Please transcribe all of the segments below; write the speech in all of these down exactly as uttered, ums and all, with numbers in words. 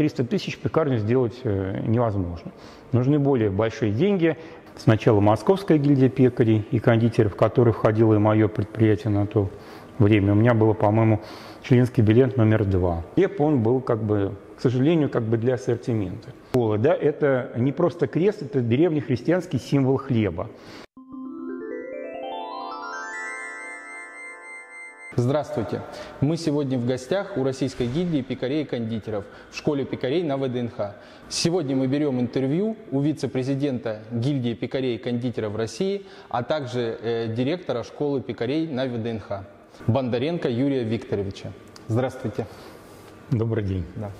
триста тысяч пекарню сделать невозможно. Нужны более большие деньги. Сначала Московская гильдия пекарей и кондитеров, в которую входило и мое предприятие на то время. У меня было, по-моему, членский билет номер два. Хлеб, он был, как бы, к сожалению, как бы для ассортимента. Школа, да, это не просто крест, это древнехристианский символ хлеба. Здравствуйте! Мы сегодня в гостях у Российской гильдии пекарей и кондитеров в школе пекарей на вэ дэ эн ха. Сегодня мы берем интервью у вице-президента гильдии пекарей и кондитеров России, а также э, директора школы пекарей на вэ дэ эн ха Бондаренко Юрия Викторовича. Здравствуйте! Добрый день! Да.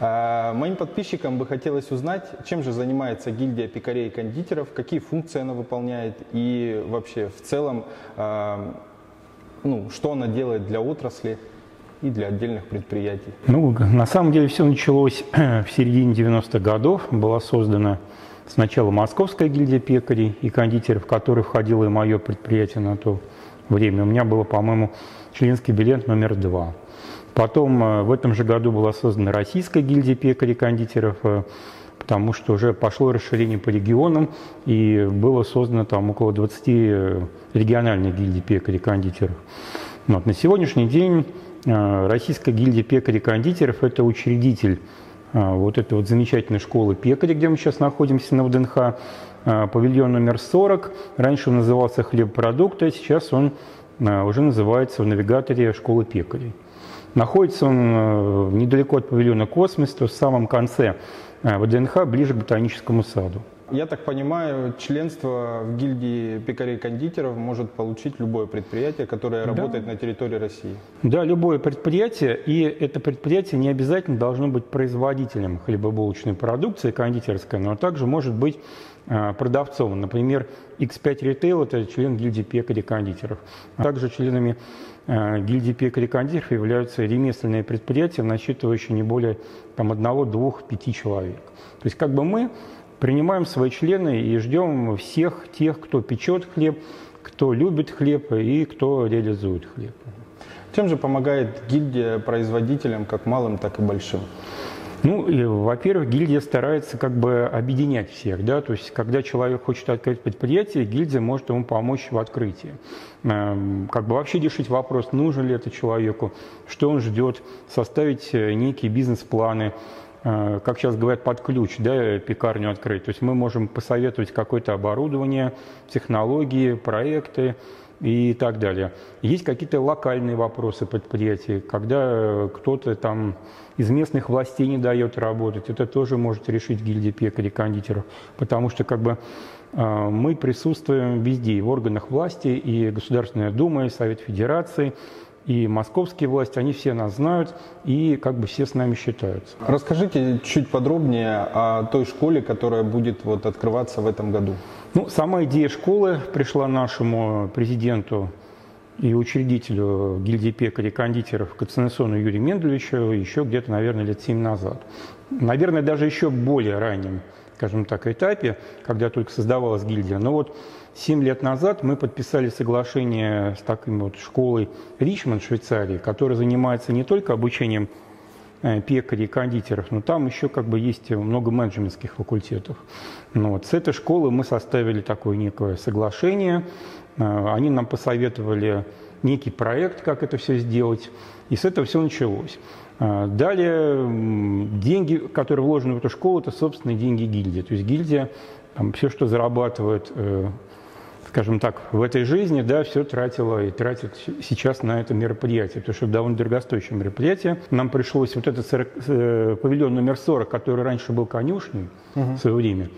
А, моим подписчикам бы хотелось узнать, чем же занимается гильдия пекарей и кондитеров, какие функции она выполняет и вообще в целом... А, Ну, что она делает для отрасли и для отдельных предприятий? Ну, на самом деле все началось в середине девяностых годов. Была создана сначала Московская гильдия пекарей и кондитеров, в которую входило и мое предприятие на то время. У меня было, по-моему, членский билет номер два. Потом в этом же году была создана Российская гильдия пекарей и кондитеров, потому что уже пошло расширение по регионам, и было создано там около двадцати региональных гильдий пекарей и кондитеров. Вот. На сегодняшний день Российская гильдия пекарей и кондитеров – это учредитель вот этой вот замечательной школы пекарей, где мы сейчас находимся на вэ дэ эн ха, павильон номер сорок. Раньше он назывался «Хлебопродукты», сейчас он уже называется в навигаторе «Школы пекарей». Находится он недалеко от павильона «Космос», то в самом конце вэ дэ эн ха, ближе к ботаническому саду. Я так понимаю, членство в гильдии пекарей и кондитеров может получить любое предприятие, которое да. работает на территории России? Да, любое предприятие, и это предприятие не обязательно должно быть производителем хлебобулочной продукции кондитерской, но также может быть продавцом. Например, икс пять Retail – это член гильдии пекарей и кондитеров. Также членами гильдии пекарей и кондитеров являются ремесленные предприятия, насчитывающие не более одного-двух-пяти человек. То есть как бы мы принимаем свои члены и ждем всех тех, кто печет хлеб, кто любит хлеб и кто реализует хлеб. Чем же помогает гильдия производителям, как малым, так и большим? Ну, во-первых, гильдия старается как бы объединять всех, да, то есть когда человек хочет открыть предприятие, гильдия может ему помочь в открытии. Как бы вообще решить вопрос, нужен ли это человеку, что он ждет, составить некие бизнес-планы, как сейчас говорят, под ключ, да, пекарню открыть. То есть мы можем посоветовать какое-то оборудование, технологии, проекты и так далее. Есть какие-то локальные вопросы предприятий, когда кто-то там из местных властей не дает работать. Это тоже может решить гильдия пекарей и кондитеров, потому что как бы мы присутствуем везде, и в органах власти, и Государственная Дума, и Совет Федерации, и московские власти, они все нас знают и как бы все с нами считаются. Расскажите чуть подробнее о той школе, которая будет вот открываться в этом году. Ну, сама идея школы пришла нашему президенту и учредителю гильдии пекарей и кондитеров Кацинесону Юрию Мендельевичу еще где-то, наверное, лет семь назад. Наверное, даже еще более ранним, скажем так, этапе, когда только создавалась гильдия. Но вот семь лет назад мы подписали соглашение с такой вот школой Ричмонд, Швейцарии, которая занимается не только обучением пекарей и кондитеров, но там еще как бы есть много менеджментских факультетов. Но вот с этой школы мы составили такое некое соглашение. Они нам посоветовали некий проект, как это все сделать, и с этого все началось. Далее деньги, которые вложены в эту школу, это собственные деньги гильдии. То есть гильдия там, все, что зарабатывает, скажем так, в этой жизни, да, все тратила и тратит сейчас на это мероприятие, потому что это довольно дорогостоящее мероприятие. Нам пришлось вот этот сорок, павильон номер сорок, который раньше был конюшней угу. в свое время,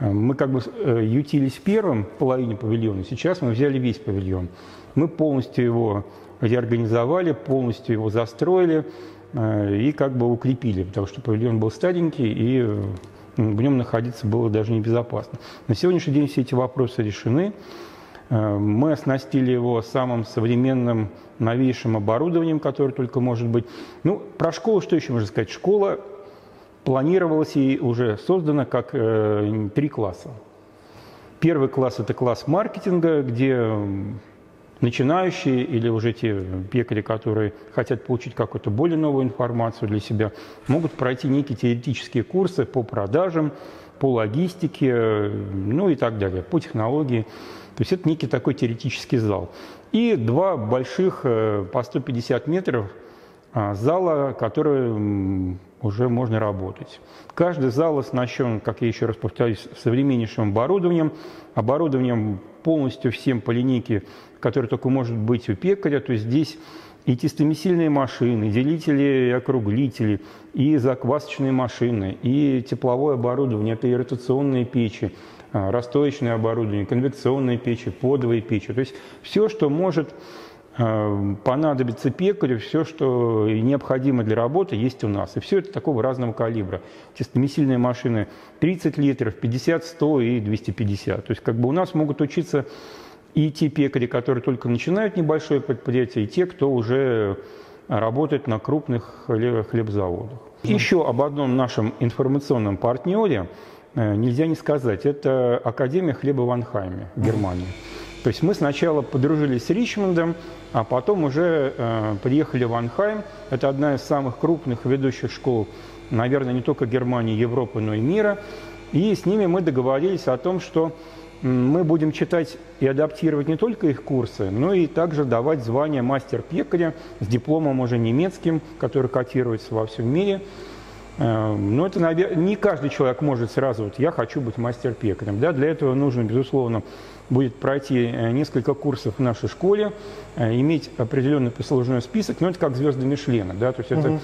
мы как бы ютились первым в половине павильона, сейчас мы взяли весь павильон. Мы полностью его реорганизовали, полностью его застроили и как бы укрепили, потому что павильон был старенький и в нем находиться было даже небезопасно. На сегодняшний день все эти вопросы решены. Мы оснастили его самым современным, новейшим оборудованием, которое только может быть. Ну, про школу что еще можно сказать? Школа планировалась и уже создана как э, три класса. Первый класс – это класс маркетинга, где начинающие или уже те пекари, которые хотят получить какую-то более новую информацию для себя, могут пройти некие теоретические курсы по продажам, по логистике, ну и так далее, по технологии. То есть это некий такой теоретический зал. И два больших по сто пятьдесят метров зала, которые уже можно работать. Каждый зал оснащен, как я еще раз повторюсь, современнейшим оборудованием, оборудованием полностью всем по линейке, которое только может быть у пекаря. То есть здесь и тестомесильные машины, делители и округлители, и заквасочные машины, и тепловое оборудование, периротационные печи, расстоечное оборудование, конвекционные печи, подовые печи. То есть все, что может понадобится пекарю, все, что необходимо для работы, есть у нас. И все это такого разного калибра. Тестомесильные машины тридцать литров, пятьдесят, сто и двести пятьдесят. То есть как бы у нас могут учиться и те пекари, которые только начинают небольшое предприятие, и те, кто уже работает на крупных хлебзаводах. Еще об одном нашем информационном партнере нельзя не сказать. Это Академия хлеба в Анхайме, Германия. То есть мы сначала подружились с Ричмондом, а потом уже э, приехали в Анхайм. Это одна из самых крупных ведущих школ, наверное, не только Германии, Европы, но и мира. И с ними мы договорились о том, что мы будем читать и адаптировать не только их курсы, но и также давать звание мастер-пекаря с дипломом уже немецким, который котируется во всем мире. Но это, наверное, не каждый человек может сразу, вот, я хочу быть мастер-пекарем. Да? Для этого нужно, безусловно, будет пройти несколько курсов в нашей школе, иметь определенный послужной список, но это как звезды Мишлена. Да? То есть [S2] Угу. [S1] Это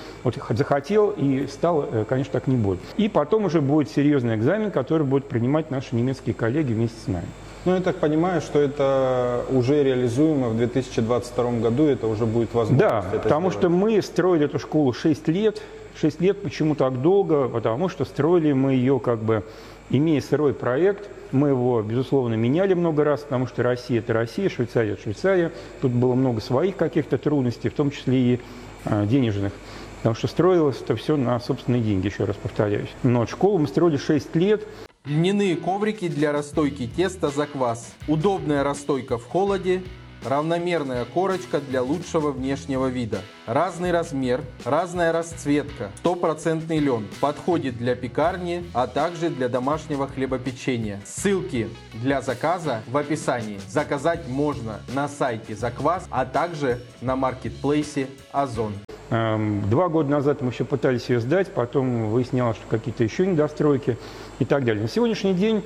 вот, захотел и стал, конечно, так не будет. И потом уже будет серьезный экзамен, который будут принимать наши немецкие коллеги вместе с нами. Ну, я так понимаю, что это уже реализуемо в две тысячи двадцать втором году, это уже будет возможность. Да, потому сделать. Что мы строили эту школу шесть лет. шесть лет почему так долго? Потому что строили мы ее, как бы, имея сырой проект. Мы его, безусловно, меняли много раз, потому что Россия – это Россия, Швейцария – это Швейцария. Тут было много своих каких-то трудностей, в том числе и э, денежных. Потому что строилось это все на собственные деньги, еще раз повторяюсь. Но школу мы строили шесть лет. Льняные коврики для расстойки теста за квас. Удобная расстойка в холоде. Равномерная корочка для лучшего внешнего вида. Разный размер, разная расцветка, стопроцентный лен. Подходит для пекарни, а также для домашнего хлебопечения. Ссылки для заказа в описании. Заказать можно на сайте Заквас, а также на маркетплейсе Озон. Два года назад мы еще пытались ее сдать, потом выяснялось, что какие-то еще недостройки и так далее. На сегодняшний день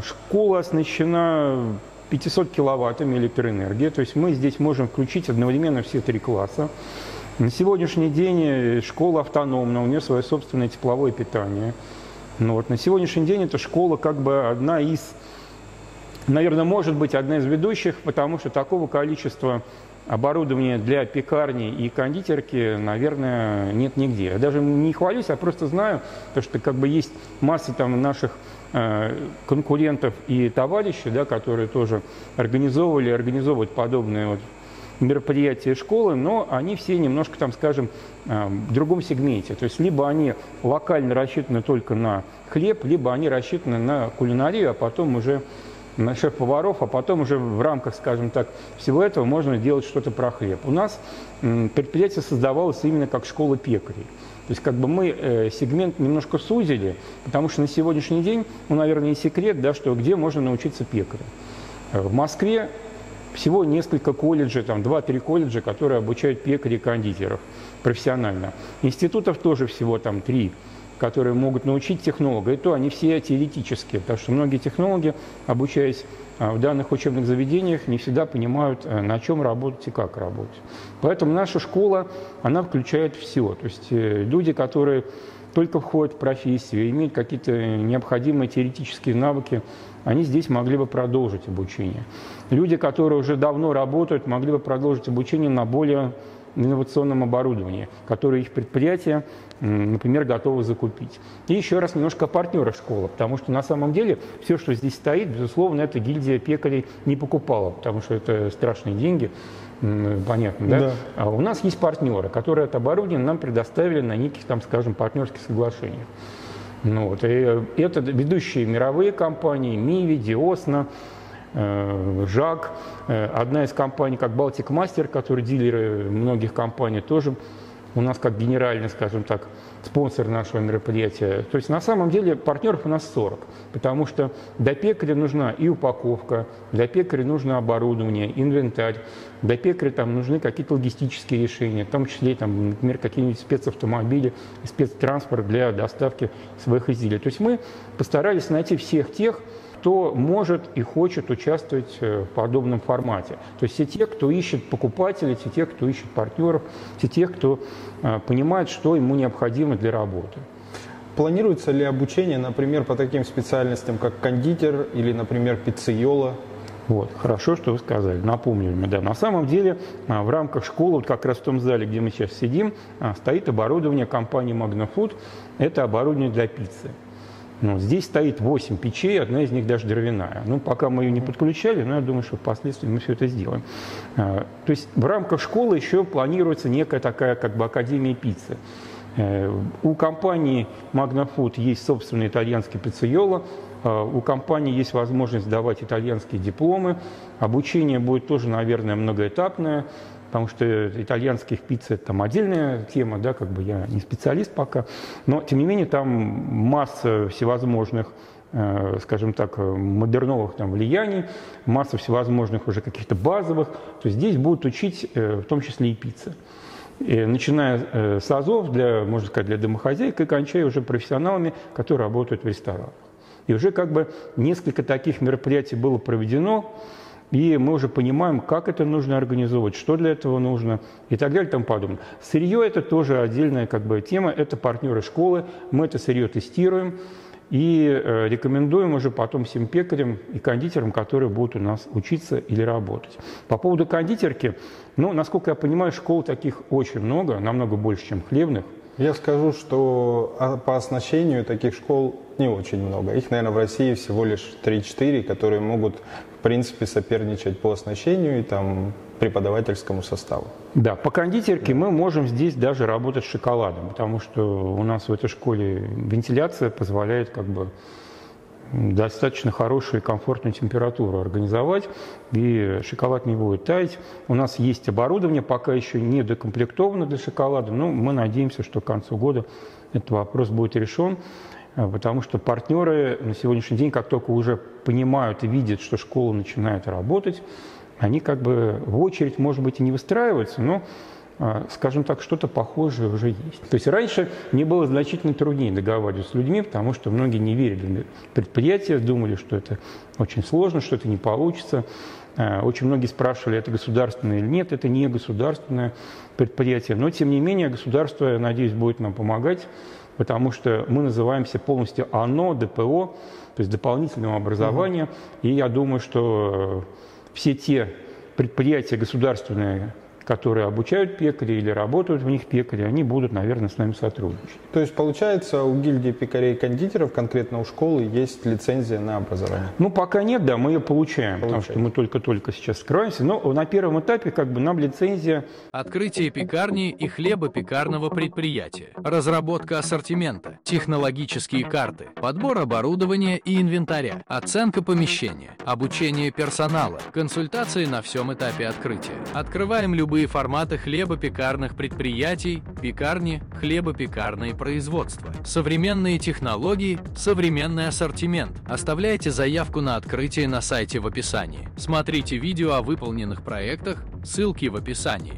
школа оснащена пятьюстами киловаттами электроэнергии. То есть мы здесь можем включить одновременно все три класса. На сегодняшний день школа автономна, у нее свое собственное тепловое питание. Но вот на сегодняшний день эта школа как бы одна из, наверное, может быть одна из ведущих, потому что такого количества оборудования для пекарни и кондитерки, наверное, нет нигде. Я даже не хвалюсь, а просто знаю, потому что как бы есть масса там наших конкурентов и товарищей, да, которые тоже организовывали, организовывают подобные вот мероприятия школы, но они все немножко, там, скажем, в другом сегменте. То есть либо они локально рассчитаны только на хлеб, либо они рассчитаны на кулинарию, а потом уже на шеф-поваров, а потом уже в рамках, скажем так, всего этого можно делать что-то про хлеб. У нас предприятие создавалось именно как школа пекарей. То есть как бы мы сегмент немножко сузили, потому что на сегодняшний день, ну, наверное, и секрет, да, что где можно научиться пекарю. В Москве всего несколько колледжей, там два-три колледжа, которые обучают пекарей и кондитеров профессионально. Институтов тоже всего там три, которые могут научить технолога, и то они все теоретические, потому что многие технологи, обучаясь в данных учебных заведениях, не всегда понимают, на чем работать и как работать. Поэтому наша школа, она включает все. То есть люди, которые только входят в профессию, имеют какие-то необходимые теоретические навыки, они здесь могли бы продолжить обучение. Люди, которые уже давно работают, могли бы продолжить обучение на более инновационном оборудовании, которое их предприятие, например, готово закупить. И еще раз немножко о партнерах школы, потому что на самом деле все, что здесь стоит, безусловно, эта гильдия пекарей не покупала, потому что это страшные деньги, понятно, да? Да. А у нас есть партнеры, которые это оборудование нам предоставили на неких, там, скажем, партнерских соглашениях. Ну, вот. И это ведущие мировые компании, Миви, Диосна, Жак. Одна из компаний, как Baltic Master, которые дилеры многих компаний, тоже у нас как генеральный, скажем так, спонсор нашего мероприятия. То есть на самом деле партнеров у нас сорок, потому что для пекаря нужна и упаковка, для пекаря нужно оборудование, инвентарь, для пекаря там нужны какие-то логистические решения, в том числе, там, например, какие-нибудь спецавтомобили, спецтранспорт для доставки своих изделий. То есть мы постарались найти всех тех, кто может и хочет участвовать в подобном формате. То есть все те, кто ищет покупателей, все те, кто ищет партнеров, все те, кто понимает, что ему необходимо для работы. Планируется ли обучение, например, по таким специальностям, как кондитер или, например, пиццейола? Вот, хорошо, что вы сказали, напомнили мне, да. На самом деле, в рамках школы, вот как раз в том зале, где мы сейчас сидим, стоит оборудование компании Magnafood. Это оборудование для пиццы. Ну, здесь стоит восемь печей, одна из них даже дровяная. Ну, пока мы ее не подключали, но я думаю, что впоследствии мы все это сделаем. То есть в рамках школы еще планируется некая такая как бы академия пиццы. У компании Magnafood есть собственный итальянский пиццейола, у компании есть возможность давать итальянские дипломы. Обучение будет тоже, наверное, многоэтапное, потому что итальянских пицц – это там отдельная тема, да, как бы я не специалист пока, но, тем не менее, там масса всевозможных, э, скажем так, модерновых там влияний, масса всевозможных уже каких-то базовых, то есть здесь будут учить э, в том числе и пиццы. И начиная э, с азов, для, можно сказать, для домохозяек, и кончая уже профессионалами, которые работают в ресторанах. И уже как бы несколько таких мероприятий было проведено, и мы уже понимаем, как это нужно организовывать, что для этого нужно и так далее и тому подобное. Сырье – это тоже отдельная как бы тема, это партнеры школы, мы это сырье тестируем и э, рекомендуем уже потом всем пекарям и кондитерам, которые будут у нас учиться или работать. По поводу кондитерки, ну, насколько я понимаю, школ таких очень много, намного больше, чем хлебных. Я скажу, что по оснащению таких школ не очень много. Их, наверное, в России всего лишь три-четыре, которые могут, в принципе, соперничать по оснащению и там, преподавательскому составу. Да, по кондитерке мы можем здесь даже работать с шоколадом, потому что у нас в этой школе вентиляция позволяет как бы достаточно хорошую и комфортную температуру организовать, и шоколад не будет таять. У нас есть оборудование, пока еще не докомплектовано для шоколада, но мы надеемся, что к концу года этот вопрос будет решен, потому что партнеры на сегодняшний день, как только уже понимают и видят, что школа начинает работать, они как бы в очередь, может быть, и не выстраиваются, но, скажем так, что-то похожее уже есть. То есть раньше мне было значительно труднее договариваться с людьми, потому что многие не верили в предприятия, думали, что это очень сложно, что это не получится. Очень многие спрашивали, это государственное или нет, это не государственное предприятие. Но, тем не менее, государство, я надеюсь, будет нам помогать, потому что мы называемся полностью АНО, ДПО, то есть дополнительного образования. Угу. И я думаю, что все те предприятия государственные, которые обучают пекарей или работают в них пекари, они будут, наверное, с нами сотрудничать. То есть, получается, у гильдии пекарей и кондитеров, конкретно у школы, есть лицензия на образование? Ну, пока нет, да, мы ее получаем, Получаем. Потому что мы только-только сейчас скрываемся. Но на первом этапе как бы нам лицензия. Открытие пекарни и хлебопекарного предприятия, разработка ассортимента, технологические карты, подбор оборудования и инвентаря, оценка помещения, обучение персонала, консультации на всем этапе открытия. Открываем любые форматы хлебопекарных предприятий, пекарни, хлебопекарные производства, современные технологии, современный ассортимент. Оставляйте заявку на открытие на сайте в описании. Смотрите видео о выполненных проектах, ссылки в описании.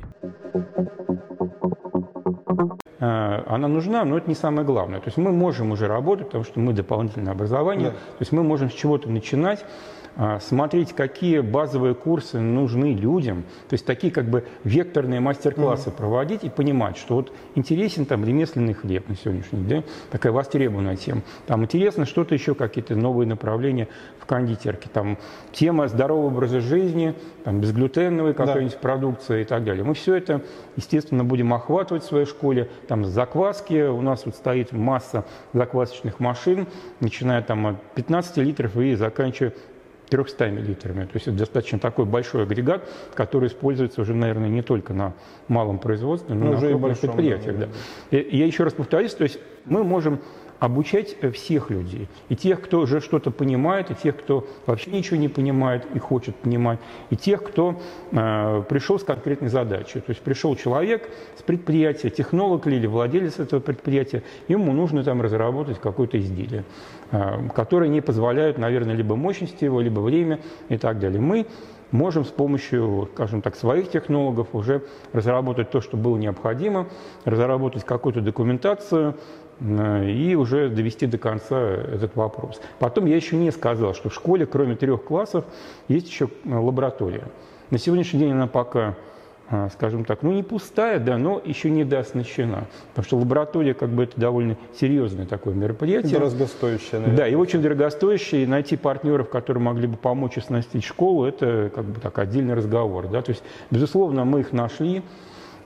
Она нужна, но это не самое главное. То есть мы можем уже работать, потому что мы дополнительное образование, да. То есть мы можем с чего-то начинать, смотреть, какие базовые курсы нужны людям, то есть такие как бы векторные мастер-классы mm-hmm. проводить и понимать, что вот интересен там ремесленный хлеб на сегодняшний день, такая востребованная тема, там интересно что-то еще, какие-то новые направления в кондитерке, там тема здорового образа жизни, там безглютеновой какой-нибудь да. продукции и так далее. Мы все это, естественно, будем охватывать в своей школе, там закваски, у нас вот стоит масса заквасочных машин, начиная там от пятнадцати литров и заканчивая трёхстами литрами. То есть это достаточно такой большой агрегат, который используется уже, наверное, не только на малом производстве, но, но и на крупных предприятиях. Да. И, я еще раз повторюсь, то есть мы можем обучать всех людей. И тех, кто уже что-то понимает, и тех, кто вообще ничего не понимает и хочет понимать, и тех, кто э, пришел с конкретной задачей. То есть пришел человек с предприятия, технолог ли, или владелец этого предприятия, ему нужно там разработать какое-то изделие, э, которое не позволяют, наверное, либо мощности его, либо время и так далее. Мы можем с помощью, скажем так, своих технологов уже разработать то, что было необходимо, разработать какую-то документацию и уже довести до конца этот вопрос. Потом я еще не сказал, что в школе, кроме трех классов, есть еще лаборатория. На сегодняшний день она пока, скажем так, ну не пустая, да, но еще недооснащена. Потому что лаборатория, как бы, это довольно серьезное такое мероприятие. Дорогостоящее, наверное. Да, и очень дорогостоящее. И найти партнеров, которые могли бы помочь оснастить школу, это, как бы, так, отдельный разговор. Да? То есть, безусловно, мы их нашли.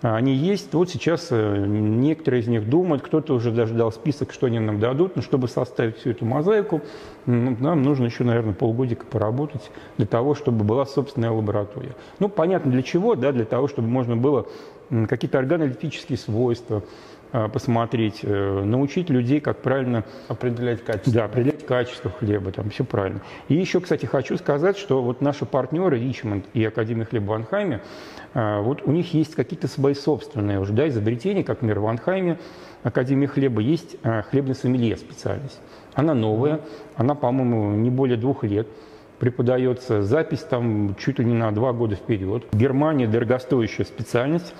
Они есть. Вот сейчас некоторые из них думают, кто-то уже даже дал список, что они нам дадут. Но чтобы составить всю эту мозаику, нам нужно еще, наверное, полгодика поработать для того, чтобы была собственная лаборатория. Ну, понятно, для чего, да, для того, чтобы можно было какие-то органолептические свойства посмотреть, научить людей, как правильно определять качество. Да, определять качество хлеба, там все правильно. И еще, кстати, хочу сказать, что вот наши партнеры Ричмонд и Академия хлеба в Ванхайме, вот у них есть какие-то свои собственные уже, да, изобретения, как, например, в Ванхайме, Академия хлеба, есть хлебный сомелье специальность. Она новая, она, по-моему, не более двух лет. Преподается запись там чуть ли не на два года вперед. В Германии дорогостоящая специальность.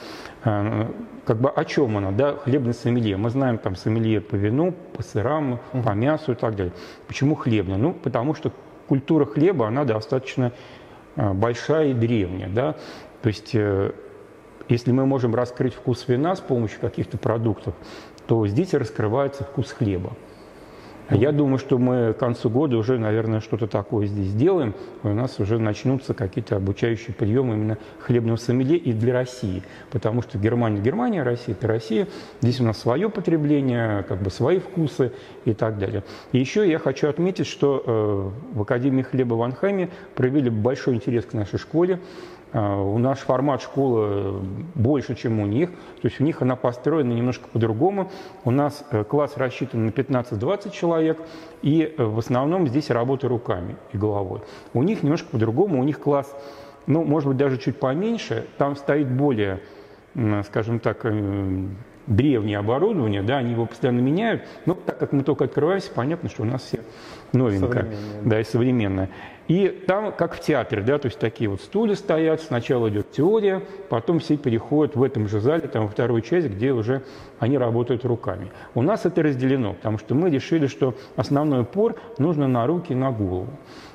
Как бы о чем она? Да, хлебный сомелье. Мы знаем там сомелье по вину, по сырам, по мясу и так далее. Почему хлебный? Ну, потому что культура хлеба, она достаточно большая и древняя. Да? То есть, если мы можем раскрыть вкус вина с помощью каких-то продуктов, то здесь раскрывается вкус хлеба. Я думаю, что мы к концу года уже, наверное, что-то такое здесь сделаем. У нас уже начнутся какие-то обучающие приемы именно хлебного сомелье и для России. Потому что Германия – Германия, Россия – это Россия. Здесь у нас свое потребление, как бы свои вкусы и так далее. И еще я хочу отметить, что в Академии хлеба в Ванхайме проявили большой интерес к нашей школе. У нас формат школы больше, чем у них. То есть у них она построена немножко по-другому. У нас класс рассчитан на пятнадцать-двадцать человек. И в основном здесь работа руками и головой. У них немножко по-другому. У них класс, ну, может быть, даже чуть поменьше. Там стоит более, скажем так, древнее оборудование. Да, они его постоянно меняют. Но так как мы только открываемся, понятно, что у нас все новенькое. Да, и современное. И там, как в театре, да, то есть такие вот стулья стоят, сначала идет теория, потом все переходят в этом же зале, там во вторую часть, где уже они работают руками. У нас это разделено, потому что мы решили, что основной упор нужно на руки и на голову.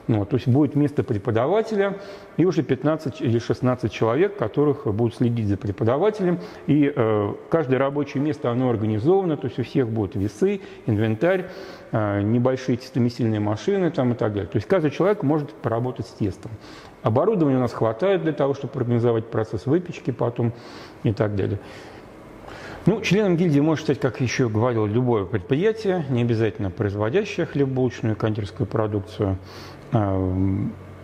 Ну, то есть будет место преподавателя и уже пятнадцать или шестнадцать человек, которых будут следить за преподавателем. И э, каждое рабочее место, оно организовано, то есть у всех будут весы, инвентарь, э, небольшие тестомесильные машины там, и так далее. То есть каждый человек может поработать с тестом. Оборудования у нас хватает для того, чтобы организовать процесс выпечки потом и так далее. Ну, членом гильдии может стать, как еще говорил, любое предприятие, не обязательно производящее хлебобулочную и кондитерскую продукцию.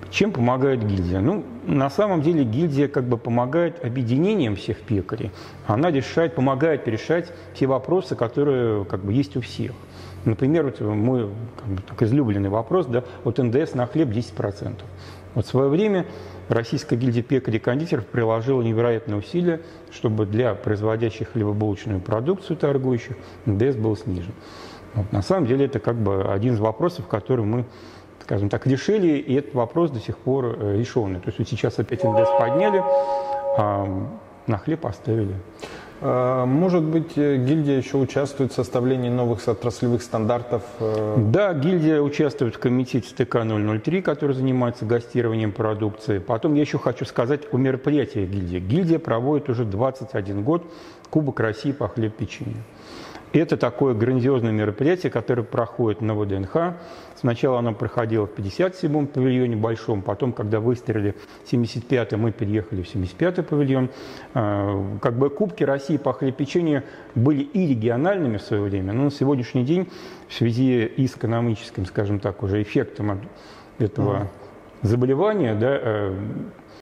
Чем помогает гильдия? Ну, на самом деле гильдия как бы помогает объединением всех пекарей. Она решает, помогает решать все вопросы, которые как бы есть у всех. Например, вот мой как бы, так излюбленный вопрос, да, вот эн дэ эс на хлеб десять процентов. Вот в свое время Российская гильдия пекарей и кондитеров приложила невероятные усилия, чтобы для производящих хлебобулочную продукцию торгующих эн дэ эс был снижен. Вот, на самом деле это как бы один из вопросов, который мы, скажем так, решили, и этот вопрос до сих пор решенный. То есть вот сейчас опять эн дэ эс подняли, а на хлеб оставили. Может быть, гильдия еще участвует в составлении новых отраслевых стандартов? Да, гильдия участвует в комитете тэ ка ноль ноль три, который занимается гостированием продукции. Потом я еще хочу сказать о мероприятии гильдии. Гильдия проводит уже двадцать один год Кубок России по хлебопечению. Это такое грандиозное мероприятие, которое проходит на вэ дэ эн ха. Сначала оно проходило в пятьдесят седьмом павильоне большом, потом, когда выстрелили семьдесят пятый, мы переехали в семьдесят пятый павильон. Как бы Кубки России по хлебопечению были и региональными в свое время, но на сегодняшний день в связи и с экономическим, скажем так, уже эффектом этого заболевания, да,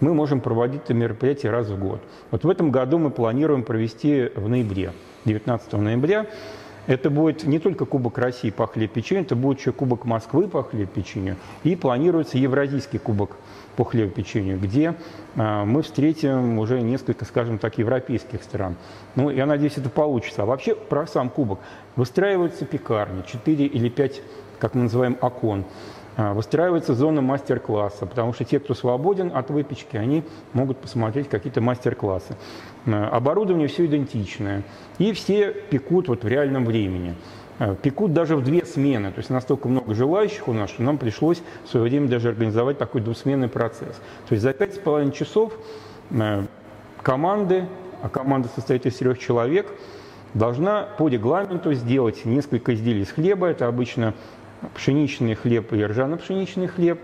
Мы можем проводить это мероприятие раз в год. Вот в этом году мы планируем провести в ноябре, девятнадцатого ноября. Это будет не только Кубок России по хлебопечению, это будет еще Кубок Москвы по хлебопечению. И планируется Евразийский кубок по хлебопечению, где э, мы встретим уже несколько, скажем так, европейских стран. Ну, я надеюсь, это получится. А вообще, про сам кубок. Выстраиваются пекарни, четыре или пять, как мы называем, окон. Выстраивается зона мастер-класса, потому что те, кто свободен от выпечки, они могут посмотреть какие-то мастер-классы. Оборудование все идентичное. И все пекут вот в реальном времени. Пекут даже в две смены. То есть настолько много желающих у нас, что нам пришлось в свое время даже организовать такой двусменный процесс. То есть за пять с половиной часов команды, а команда состоит из трех человек, должна по регламенту сделать несколько изделий из хлеба. Это обычно пшеничный хлеб и ржано-пшеничный хлеб.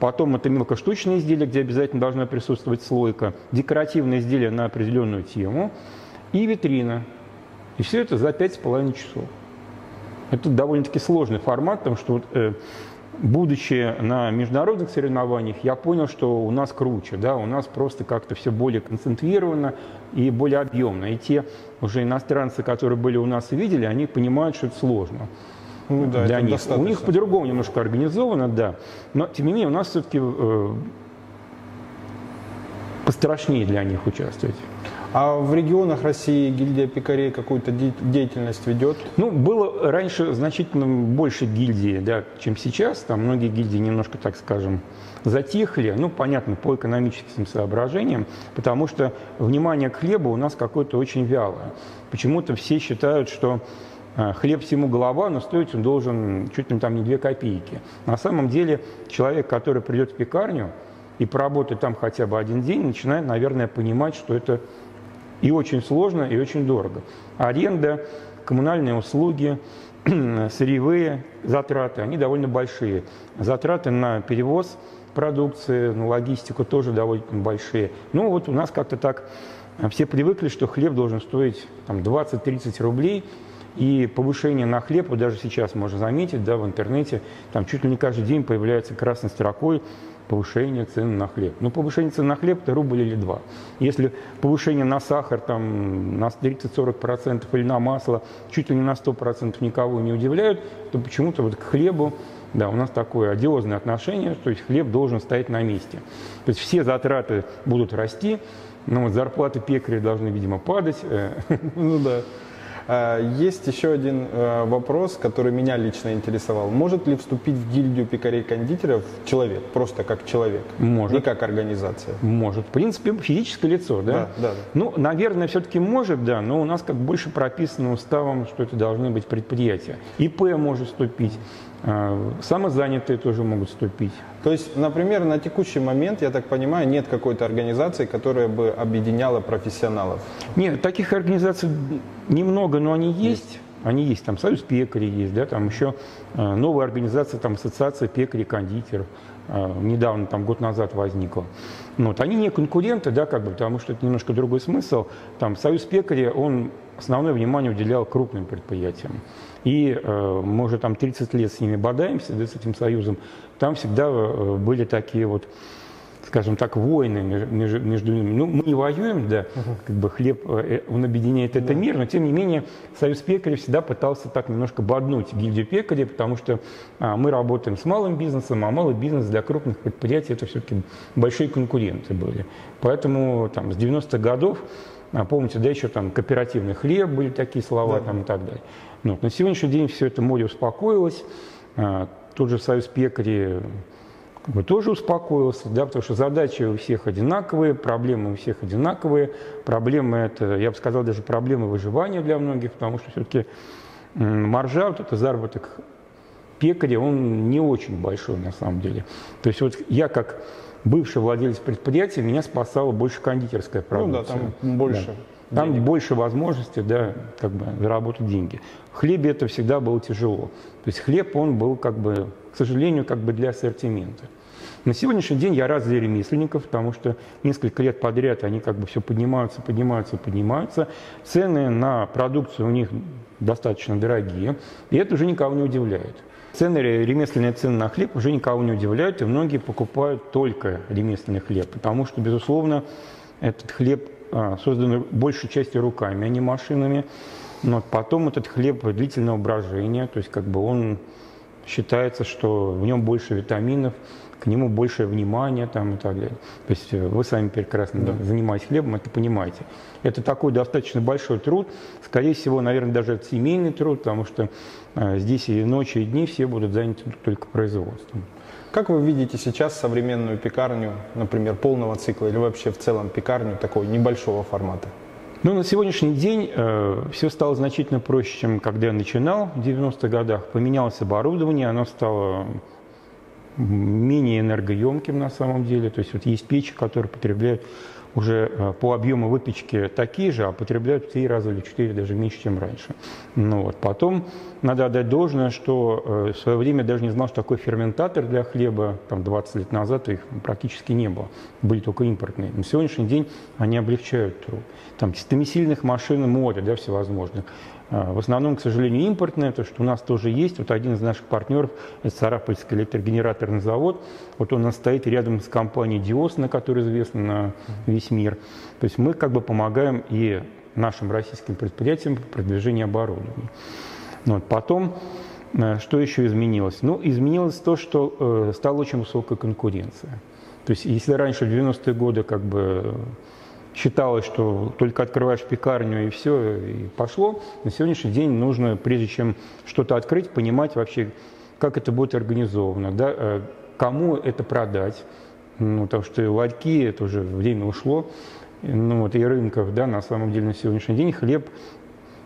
Потом это мелкоштучные изделия, где обязательно должна присутствовать слойка. Декоративные изделия на определенную тему. И витрина. И все это за пять с половиной часов. Это довольно-таки сложный формат, потому что, вот, будучи на международных соревнованиях, я понял, что у нас круче. Да? У нас просто как-то все более концентрировано и более объемно. И те уже иностранцы, которые были у нас и видели, они понимают, что это сложно. Ну, да, для них. У них по-другому немножко организовано, да. Но, тем не менее, у нас все-таки э, пострашнее для них участвовать. А в регионах России гильдия пекарей какую-то де- деятельность ведет? Ну, было раньше значительно больше гильдии, да, чем сейчас. Там многие гильдии немножко, так скажем, затихли. Ну, понятно, по экономическим соображениям, потому что внимание к хлебу у нас какое-то очень вялое. Почему-то все считают, что хлеб всему голова, но стоить он должен чуть ли там не две копейки. На самом деле человек, который придет в пекарню и поработает там хотя бы один день, начинает, наверное, понимать, что это и очень сложно, и очень дорого. Аренда, коммунальные услуги, сырьевые затраты, они довольно большие. Затраты на перевоз продукции, на логистику тоже довольно большие. Ну вот у нас как-то так все привыкли, что хлеб должен стоить там двадцать-тридцать рублей. И повышение на хлеб, вот даже сейчас можно заметить, да, в интернете, там чуть ли не каждый день появляется красной строкой повышение цен на хлеб. Ну, повышение цен на хлеб – это рубль или два. Если повышение на сахар там, на тридцать-сорок процентов или на масло чуть ли не на сто процентов никого не удивляют, то почему-то вот к хлебу, да, у нас такое одиозное отношение, то есть хлеб должен стоять на месте. То есть все затраты будут расти, но вот зарплаты пекарей должны, видимо, падать. Ну да. Есть еще один вопрос, который меня лично интересовал. Может ли вступить в гильдию пекарей-кондитеров человек, просто как человек, может. Не как организация? Может. В принципе, физическое лицо, да? Да, да, да. Ну, наверное, все-таки может, да, но у нас как больше прописано уставом, что это должны быть предприятия. И П может вступить. Самозанятые тоже могут вступить. То есть, например, на текущий момент, я так понимаю, нет какой-то организации, которая бы объединяла профессионалов? Нет, таких организаций немного, но они есть. есть. Они есть, там Союз пекарей есть, да, там еще новая организация, там Ассоциация пекарей-кондитеров, недавно, там год назад возникла. Вот. Они не конкуренты, да, как бы, потому что это немножко другой смысл. Там Союз пекарей, он основное внимание уделял крупным предприятиям. И э, мы уже там тридцать лет с ними бодаемся, да, с этим союзом. Там всегда э, были такие вот, скажем так, войны между, между ними. Ну, мы не воюем, да, uh-huh. как бы хлеб, э, он объединяет это yeah. мир, но тем не менее Союз пекарей всегда пытался так немножко боднуть гильдию пекарей, потому что а, мы работаем с малым бизнесом, а малый бизнес для крупных предприятий это все-таки большие конкуренты были. Поэтому там с девяностых годов, помните, да, еще там кооперативный хлеб, были такие слова, да. там и так далее. Ну, на сегодняшний день все это море успокоилось. Тот же Союз пекарей как бы, тоже успокоился, да, потому что задачи у всех одинаковые, проблемы у всех одинаковые. Проблемы это, я бы сказал, даже проблемы выживания для многих, потому что все-таки маржа, вот это заработок пекаря, он не очень большой на самом деле. То есть вот я как бывший владелец предприятия, меня спасала больше кондитерская продукция. Ну да, там больше. Да. Там денег. Больше возможностей, да, как бы заработать деньги. В хлебе это всегда было тяжело. То есть хлеб, он был, как бы, к сожалению, как бы для ассортимента. На сегодняшний день я рад за ремесленников, потому что несколько лет подряд они как бы все поднимаются, поднимаются, поднимаются. Цены на продукцию у них достаточно дорогие, и это уже никого не удивляет. Цены, ремесленные цены на хлеб уже никого не удивляют, и многие покупают только ремесленный хлеб, потому что, безусловно, этот хлеб создан большей частью руками, а не машинами. Но потом этот хлеб длительного брожения, то есть как бы он считается, что в нем больше витаминов, к нему больше внимания там, и так далее. То есть вы сами прекрасно да. занимаетесь хлебом, это понимаете. Это такой достаточно большой труд, скорее всего, наверное, даже это семейный труд, потому что э, здесь и ночи, и дни все будут заняты только производством. Как вы видите сейчас современную пекарню, например, полного цикла или вообще в целом пекарню такого небольшого формата? Ну, на сегодняшний день э, все стало значительно проще, чем когда я начинал в девяностых годах. Поменялось оборудование, оно стало менее энергоемким на самом деле. То есть вот есть печи, которые потребляют уже по объему выпечки такие же, а потребляют в три раза или четыре даже меньше, чем раньше. Ну вот. Потом надо отдать должное, что в свое время даже не знал, что такой ферментатор для хлеба, там двадцать лет назад их практически не было, были только импортные. На сегодняшний день они облегчают труд. Там стомесильных машин море, да, всевозможных. В основном, к сожалению, импортное, то, что у нас тоже есть. Вот один из наших партнеров, это Сарапульский электрогенераторный завод, вот он стоит рядом с компанией «Диосна», которая известна на весь мир. То есть мы как бы помогаем и нашим российским предприятиям в продвижении оборудования. Вот. Потом, что еще изменилось? Ну, изменилось то, что стала очень высокая конкуренция. То есть если раньше, в девяностые годы, как бы... считалось, что только открываешь пекарню и все, и пошло. На сегодняшний день нужно, прежде чем что-то открыть, понимать вообще, как это будет организовано, да, кому это продать. Ну, потому что ларьки, это уже время ушло, ну, вот, и рынков, да, на самом деле на сегодняшний день хлеб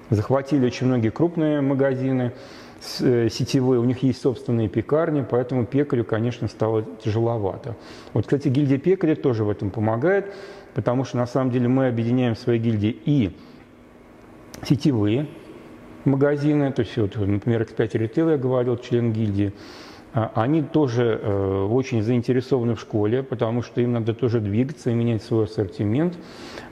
захватили очень многие крупные магазины сетевые, у них есть собственные пекарни, поэтому пекарю, конечно, стало тяжеловато. Вот, кстати, гильдия пекаря тоже в этом помогает, потому что, на самом деле, мы объединяем в своей гильдии и сетевые магазины, то есть, вот, например, экс пять ритейл, я говорил, член гильдии, они тоже э, очень заинтересованы в школе, потому что им надо тоже двигаться и менять свой ассортимент.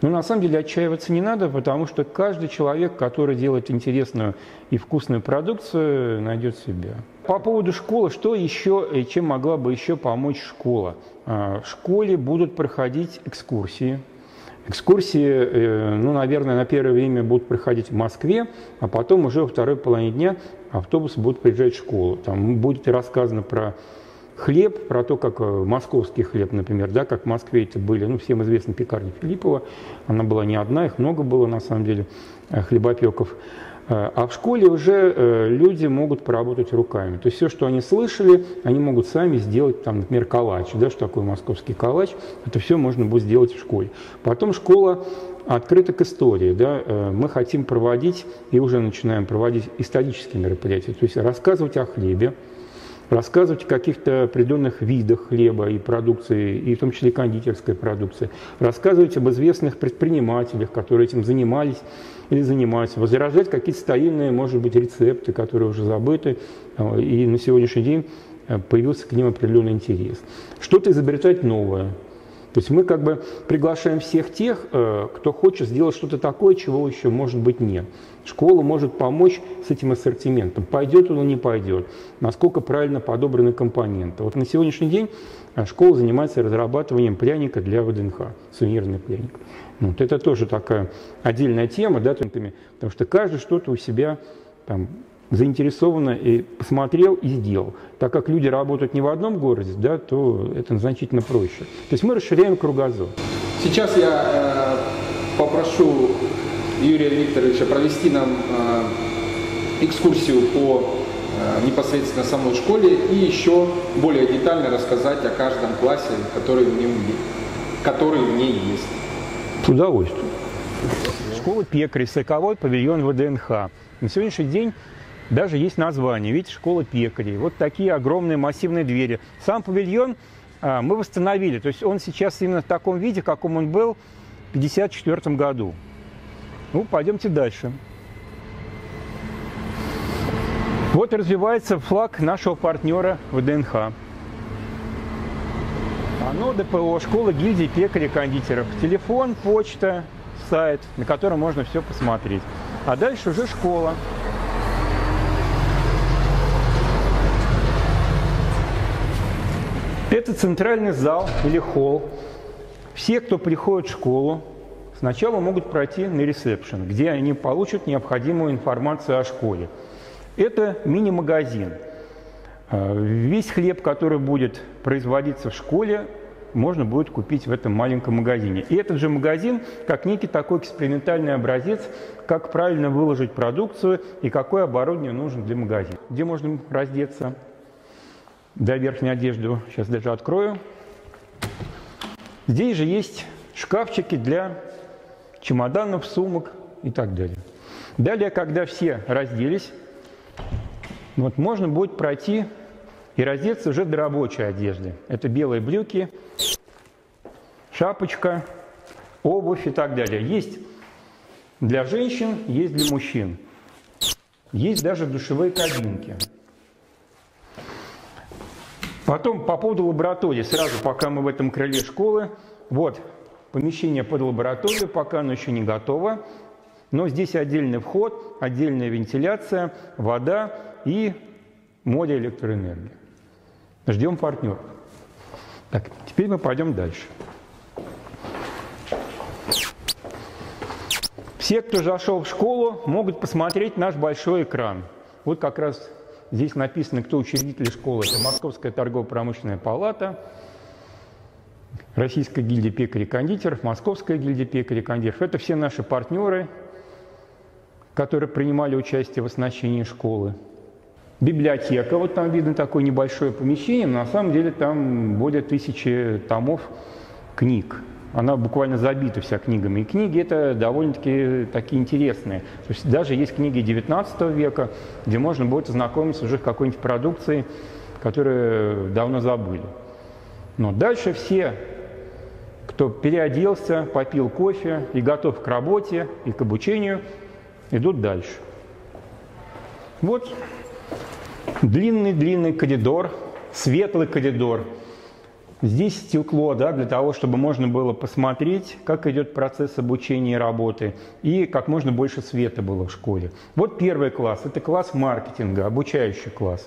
Но на самом деле отчаиваться не надо, потому что каждый человек, который делает интересную и вкусную продукцию, найдет себя. По поводу школы, что еще и чем могла бы еще помочь школа? В школе будут проходить экскурсии. Экскурсии, ну, наверное, на первое время будут проходить в Москве, а потом уже во второй половине дня автобусы будут приезжать в школу. Там будет рассказано про хлеб, про то, как московский хлеб, например, да, как в Москве это были, ну, всем известна пекарня Филиппова, она была не одна, их много было, на самом деле, хлебопеков. А в школе уже люди могут поработать руками. То есть все, что они слышали, они могут сами сделать, там, например, калач. Да, что такое московский калач? Это все можно будет сделать в школе. Потом школа открыта к истории. Да? Мы хотим проводить, и уже начинаем проводить исторические мероприятия. То есть рассказывать о хлебе, рассказывать о каких-то определенных видах хлеба и продукции, и в том числе кондитерской продукции, рассказывать об известных предпринимателях, которые этим занимались или занимаются, возражать какие-то старинные, может быть, рецепты, которые уже забыты, и на сегодняшний день появился к ним определенный интерес. Что-то изобретать новое. То есть мы как бы приглашаем всех тех, кто хочет сделать что-то такое, чего еще, может быть, нет. Школа может помочь с этим ассортиментом. Пойдет он или не пойдет, насколько правильно подобраны компоненты. Вот на сегодняшний день школа занимается разрабатыванием пряника для вэ дэ эн ха, сувенирный пряник. Вот это тоже такая отдельная тема, да, потому что каждый что-то у себя там заинтересованно и посмотрел и сделал. Так как люди работают не в одном городе, да, то это значительно проще. То есть мы расширяем кругозор. Сейчас я э, попрошу Юрия Викторовича провести нам э, экскурсию по э, непосредственно самой школе и еще более детально рассказать о каждом классе, который в нем, который в ней есть. С удовольствием. Школа пекарей, Соковой павильон вэ дэ эн ха. На сегодняшний день Даже есть название, видите, школа пекарей. Вот такие огромные массивные двери. Сам павильон а, мы восстановили, то есть он сейчас именно в таком виде, каком он был в тысяча девятьсот пятьдесят четвёртом году. Ну, пойдемте дальше. Вот развивается флаг нашего партнера ВДНХ. ОНО, ДПО, школа гильдии пекарей и кондитеров. Телефон, почта, сайт, на котором можно все посмотреть. А дальше уже школа. Это центральный зал или холл. Все, кто приходит в школу, сначала могут пройти на ресепшн, где они получат необходимую информацию о школе. Это мини-магазин. Весь хлеб, который будет производиться в школе, можно будет купить в этом маленьком магазине. И этот же магазин, как некий такой экспериментальный образец, как правильно выложить продукцию и какое оборудование нужно для магазина. Где можно раздеться? Да, верхнюю одежду сейчас даже открою. Здесь же есть шкафчики для чемоданов, сумок и так далее. Далее, когда все разделись, вот можно будет пройти и раздеться уже до рабочей одежды. Это белые брюки, шапочка, обувь и так далее. Есть для женщин, есть для мужчин. Есть даже душевые кабинки. Потом по поводу лаборатории, сразу пока мы в этом крыле школы, вот помещение под лабораторию, пока оно еще не готово, но здесь отдельный вход, отдельная вентиляция, вода и море электроэнергии. Ждем партнеров. Так, теперь мы пойдем дальше. Все, кто зашел в школу, могут посмотреть наш большой экран. Вот как раз здесь написано, кто учредитель школы. Это Московская торгово-промышленная палата, Российская гильдия пекарей и кондитеров, Московская гильдия пекарей и кондитеров. Это все наши партнеры, которые принимали участие в оснащении школы. Библиотека, вот там видно такое небольшое помещение, но на самом деле там более тысячи томов книг. Она буквально забита вся книгами. И книги это довольно-таки такие интересные. То есть даже есть книги девятнадцатого века, где можно будет ознакомиться уже с какой-нибудь продукцией, которую давно забыли. Но дальше все, кто переоделся, попил кофе и готов к работе и к обучению, идут дальше. Вот длинный-длинный коридор, светлый коридор. Здесь стекло, да, для того, чтобы можно было посмотреть, как идет процесс обучения и работы, и как можно больше света было в школе. Вот первый класс, это класс маркетинга, обучающий класс.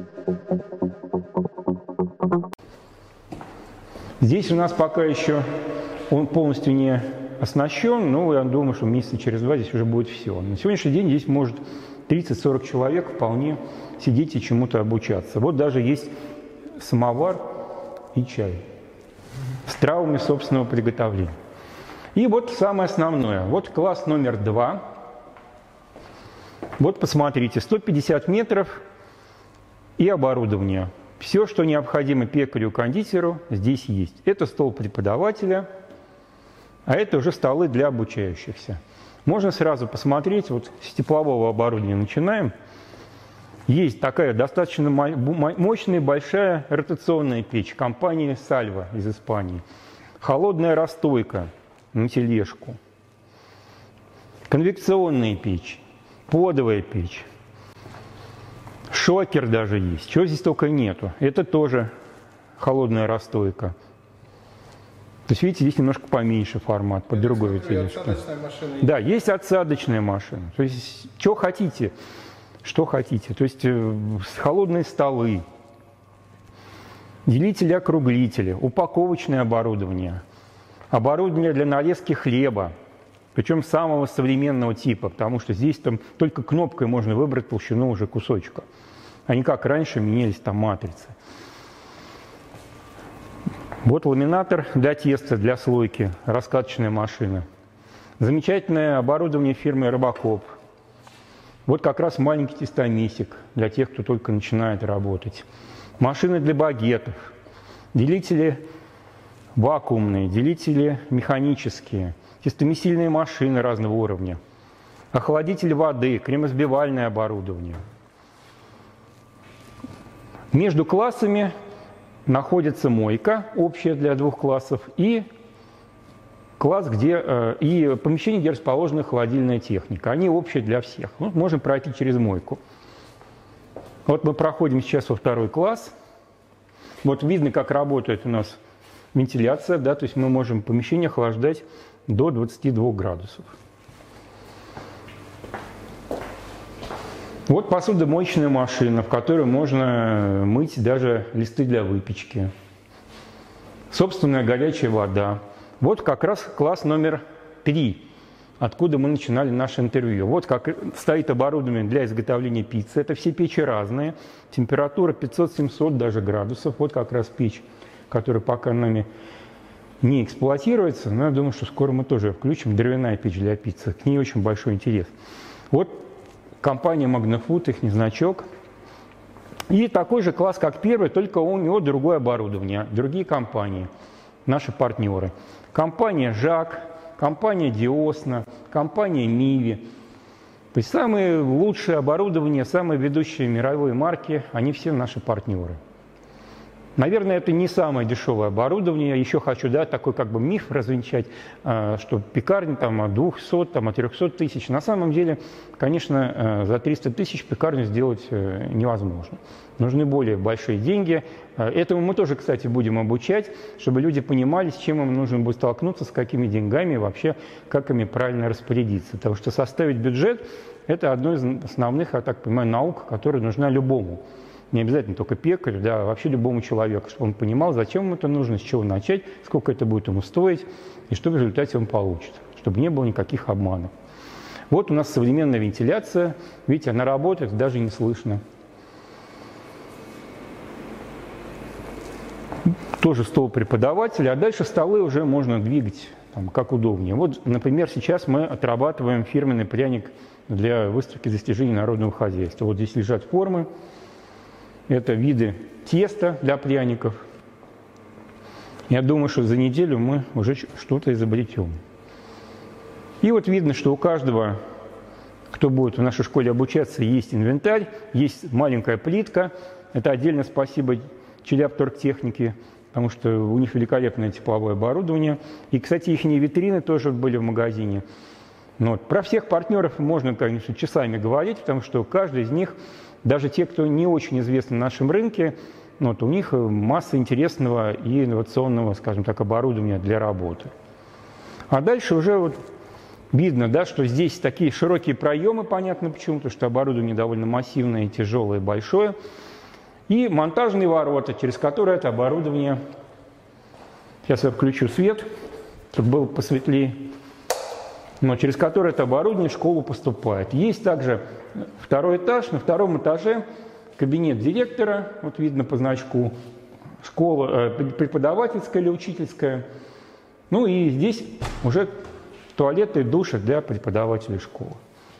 Здесь у нас пока еще он полностью не оснащен, но я думаю, что месяца через два здесь уже будет все. На сегодняшний день здесь может тридцать-сорок человек вполне сидеть и чему-то обучаться. Вот даже есть самовар и чай с травами собственного приготовления. И вот самое основное. Вот класс номер два. Вот посмотрите, сто пятьдесят метров и оборудование. Все, что необходимо пекарю-кондитеру, здесь есть. Это стол преподавателя, а это уже столы для обучающихся. Можно сразу посмотреть, вот с теплового оборудования начинаем. Есть такая достаточно мощная, большая ротационная печь компании «Сальва» из Испании. Холодная расстойка на тележку. Конвекционные печи, подовая печь. Шокер даже есть, чего здесь только нету. Это тоже холодная расстойка. То есть, видите, здесь немножко поменьше формат, под другой тележку. Да, есть отсадочная машина. То есть, что хотите, что хотите. То есть, холодные столы, делители-округлители, упаковочное оборудование, оборудование для нарезки хлеба, Причем самого современного типа, потому что здесь там только кнопкой можно выбрать толщину уже кусочка. А не как раньше менялись там матрицы. Вот ламинатор для теста, для слойки, раскаточная машина. Замечательное оборудование фирмы Робокоп. Вот как раз маленький тестомесик для тех, кто только начинает работать. Машины для багетов. Делители вакуумные, делители механические. Тестомесильные машины разного уровня. Охладитель воды, кремосбивальное оборудование. Между классами находится мойка, общая для двух классов, и, класс, где, и помещение, где расположена холодильная техника. Они общие для всех. Вот можно пройти через мойку. Вот мы проходим сейчас во второй класс. Вот видно, как работает у нас вентиляция, да, то есть мы можем помещение охлаждать до двадцати двух градусов. Вот посудомоечная машина, в которой можно мыть даже листы для выпечки. Собственная горячая вода. Вот как раз класс номер три, откуда мы начинали наше интервью. Вот как стоит оборудование для изготовления пиццы. Это все печи разные. Температура пятьсот-семьсот даже градусов. Вот как раз печь, которая пока нами не эксплуатируется. Но я думаю, что скоро мы тоже включим. Дровяная печь для пиццы. К ней очень большой интерес. Вот компания Magnafood, их значок. И такой же класс, как первый, только у него другое оборудование, другие компании, наши партнеры. Компания Жак, компания Диосна, компания Миви. То есть самые лучшие оборудования, самые ведущие мировые марки, они все наши партнеры. Наверное, это не самое дешевое оборудование. Я еще хочу, да, такой как бы миф развенчать, что пекарни там от двухсот, там, от трёхсот тысяч. На самом деле, конечно, за триста тысяч пекарню сделать невозможно. Нужны более большие деньги. Этому мы тоже, кстати, будем обучать, чтобы люди понимали, с чем им нужно будет столкнуться, с какими деньгами и вообще, как ими правильно распорядиться. Потому что составить бюджет – это одна из основных, я так понимаю, наук, которая нужна любому. Не обязательно только пекарь, да, вообще любому человеку, чтобы он понимал, зачем ему это нужно, с чего начать, сколько это будет ему стоить и что в результате он получит, чтобы не было никаких обманов. Вот у нас современная вентиляция, видите, она работает, даже не слышно. Тоже стол преподавателя, а дальше столы уже можно двигать, там, как удобнее. Вот, например, сейчас мы отрабатываем фирменный пряник для выставки достижений народного хозяйства. Вот здесь лежат формы. Это виды теста для пряников. Я думаю, что за неделю мы уже что-то изобретем. И вот видно, что у каждого, кто будет в нашей школе обучаться, есть инвентарь, есть маленькая плитка. Это отдельно спасибо Челябторгтехнике, потому что у них великолепное тепловое оборудование. И, кстати, их витрины тоже были в магазине. Но вот про всех партнеров можно, конечно, часами говорить, потому что каждый из них... Даже те, кто не очень известны на нашем рынке, вот, у них масса интересного и инновационного, скажем так, оборудования для работы. А дальше уже вот видно, да, что здесь такие широкие проемы, понятно почему, потому что оборудование довольно массивное, тяжелое, большое. И монтажные ворота, через которые это оборудование... Сейчас я включу свет, чтобы было посветлее. Но через которое это оборудование в школу поступает. Есть также второй этаж. На втором этаже кабинет директора, вот видно по значку, школа преподавательская или учительская. Ну и здесь уже туалеты и души для преподавателей школы.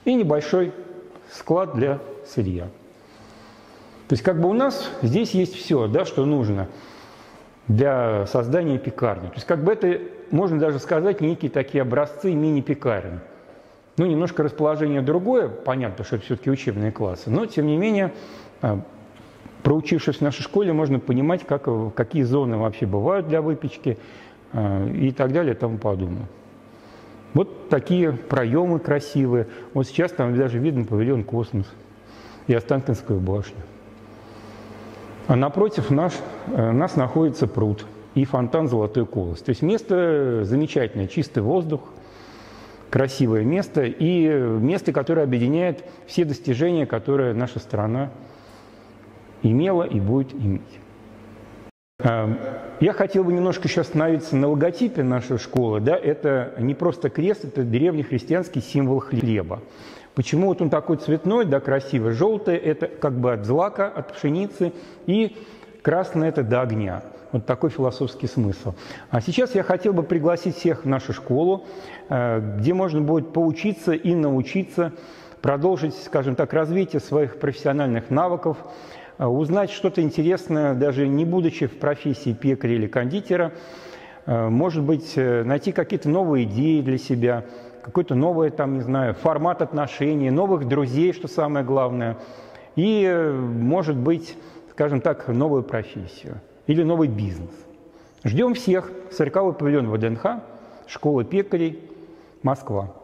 И небольшой склад для сырья. То есть как бы у нас здесь есть все, да, что нужно для создания пекарни. То есть как бы это... Можно даже сказать, некие такие образцы мини-пекарен. Ну, немножко расположение другое, понятно, что это все-таки учебные классы, но, тем не менее, проучившись в нашей школе, можно понимать, как, какие зоны вообще бывают для выпечки и так далее, и тому подобное. Вот такие проемы красивые. Вот сейчас там даже видно павильон «Космос» и Останкинскую башню. А напротив наш, нас находится пруд. И фонтан «Золотой колос». То есть место замечательное, чистый воздух, красивое место и место, которое объединяет все достижения, которые наша страна имела и будет иметь. Я хотел бы немножко еще остановиться на логотипе нашей школы. Да? Это не просто крест, это древнехристианский символ хлеба. Почему вот он такой цветной, да, красивый? Желтый – это как бы от злака, от пшеницы, и красный – это до огня. Вот такой философский смысл. А сейчас я хотел бы пригласить всех в нашу школу, где можно будет поучиться и научиться, продолжить, скажем так, развитие своих профессиональных навыков, узнать что-то интересное, даже не будучи в профессии пекаря или кондитера, может быть, найти какие-то новые идеи для себя, какой-то новый, там, не знаю, формат отношений, новых друзей, что самое главное, и, может быть, скажем так, новую профессию или новый бизнес. Ждем всех. сороковой павильон ВДНХ, школа пекарей, Москва.